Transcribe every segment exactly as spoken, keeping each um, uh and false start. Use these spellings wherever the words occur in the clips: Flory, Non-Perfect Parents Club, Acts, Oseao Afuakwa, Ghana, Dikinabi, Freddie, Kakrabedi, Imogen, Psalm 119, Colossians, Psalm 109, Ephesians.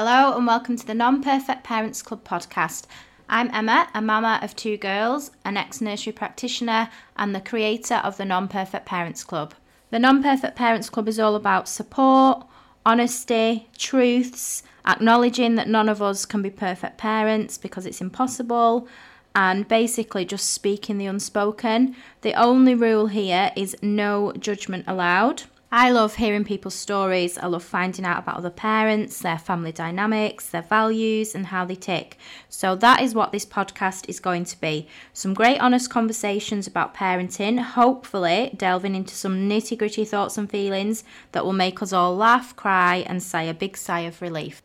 Hello and welcome to the Non-Perfect Parents Club podcast. I'm Emma, a mama of two girls, an ex-nursery practitioner and the creator of the Non-Perfect Parents Club. The Non-Perfect Parents Club is all about support, honesty, truths, acknowledging that none of us can be perfect parents because it's impossible, and basically just speaking the unspoken. The only rule here is no judgment allowed. I love hearing people's stories. I love finding out about other parents, their family dynamics, their values and how they tick. So that is what this podcast is going to be. Some great honest conversations about parenting, hopefully delving into some nitty-gritty thoughts and feelings that will make us all laugh, cry and sigh a big sigh of relief.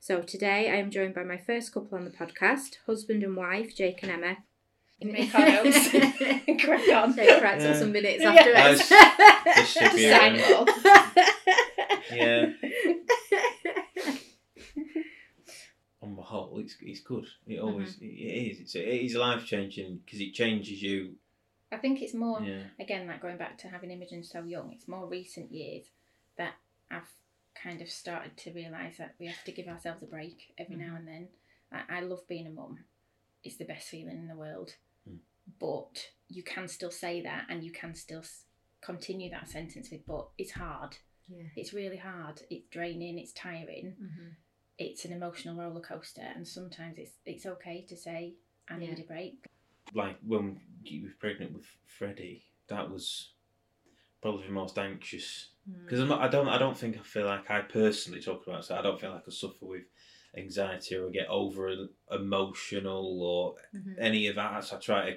So today I am joined by my first couple on the podcast, husband and wife, Jake and Emma. Make our notes. Crack on. Take cracks yeah. on some minutes yeah. after us. This should be sign off. Yeah. On the whole, it's it's good. It always mm-hmm. it is. It's it is life changing because it changes you. I think it's more yeah. again like going back to having Imogen so young. It's more recent years that I've kind of started to realise that we have to give ourselves a break every mm-hmm. now and then. Like, I love being a mum. It's the best feeling in the world. Mm. But you can still say that and you can still continue that sentence with, but it's hard. Yeah. It's really hard. It's draining. It's tiring. Mm-hmm. It's an emotional roller coaster. And sometimes it's it's okay to say, I yeah. need a break. Like when you were pregnant with Freddie, that was probably the most anxious. Because mm. I'm not, I don't I don't think I feel like I personally talk about it. So I don't feel like I suffer with anxiety or get over emotional or mm-hmm. any of that, so I try to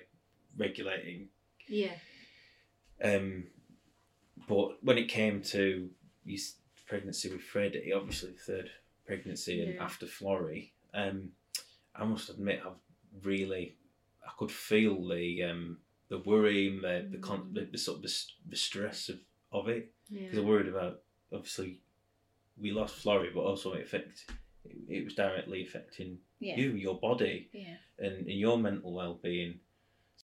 regulate it. Yeah. Um, but when it came to his pregnancy with Freddie, obviously the third pregnancy yeah. and after Flory, um, I must admit I've really I could feel the um the worry, the mm-hmm. the, con- the, the sort of the, the stress of of it because yeah. I worried about obviously we lost Flory, but also it affected. It was directly affecting yeah. you, your body, yeah. and, and your mental well-being.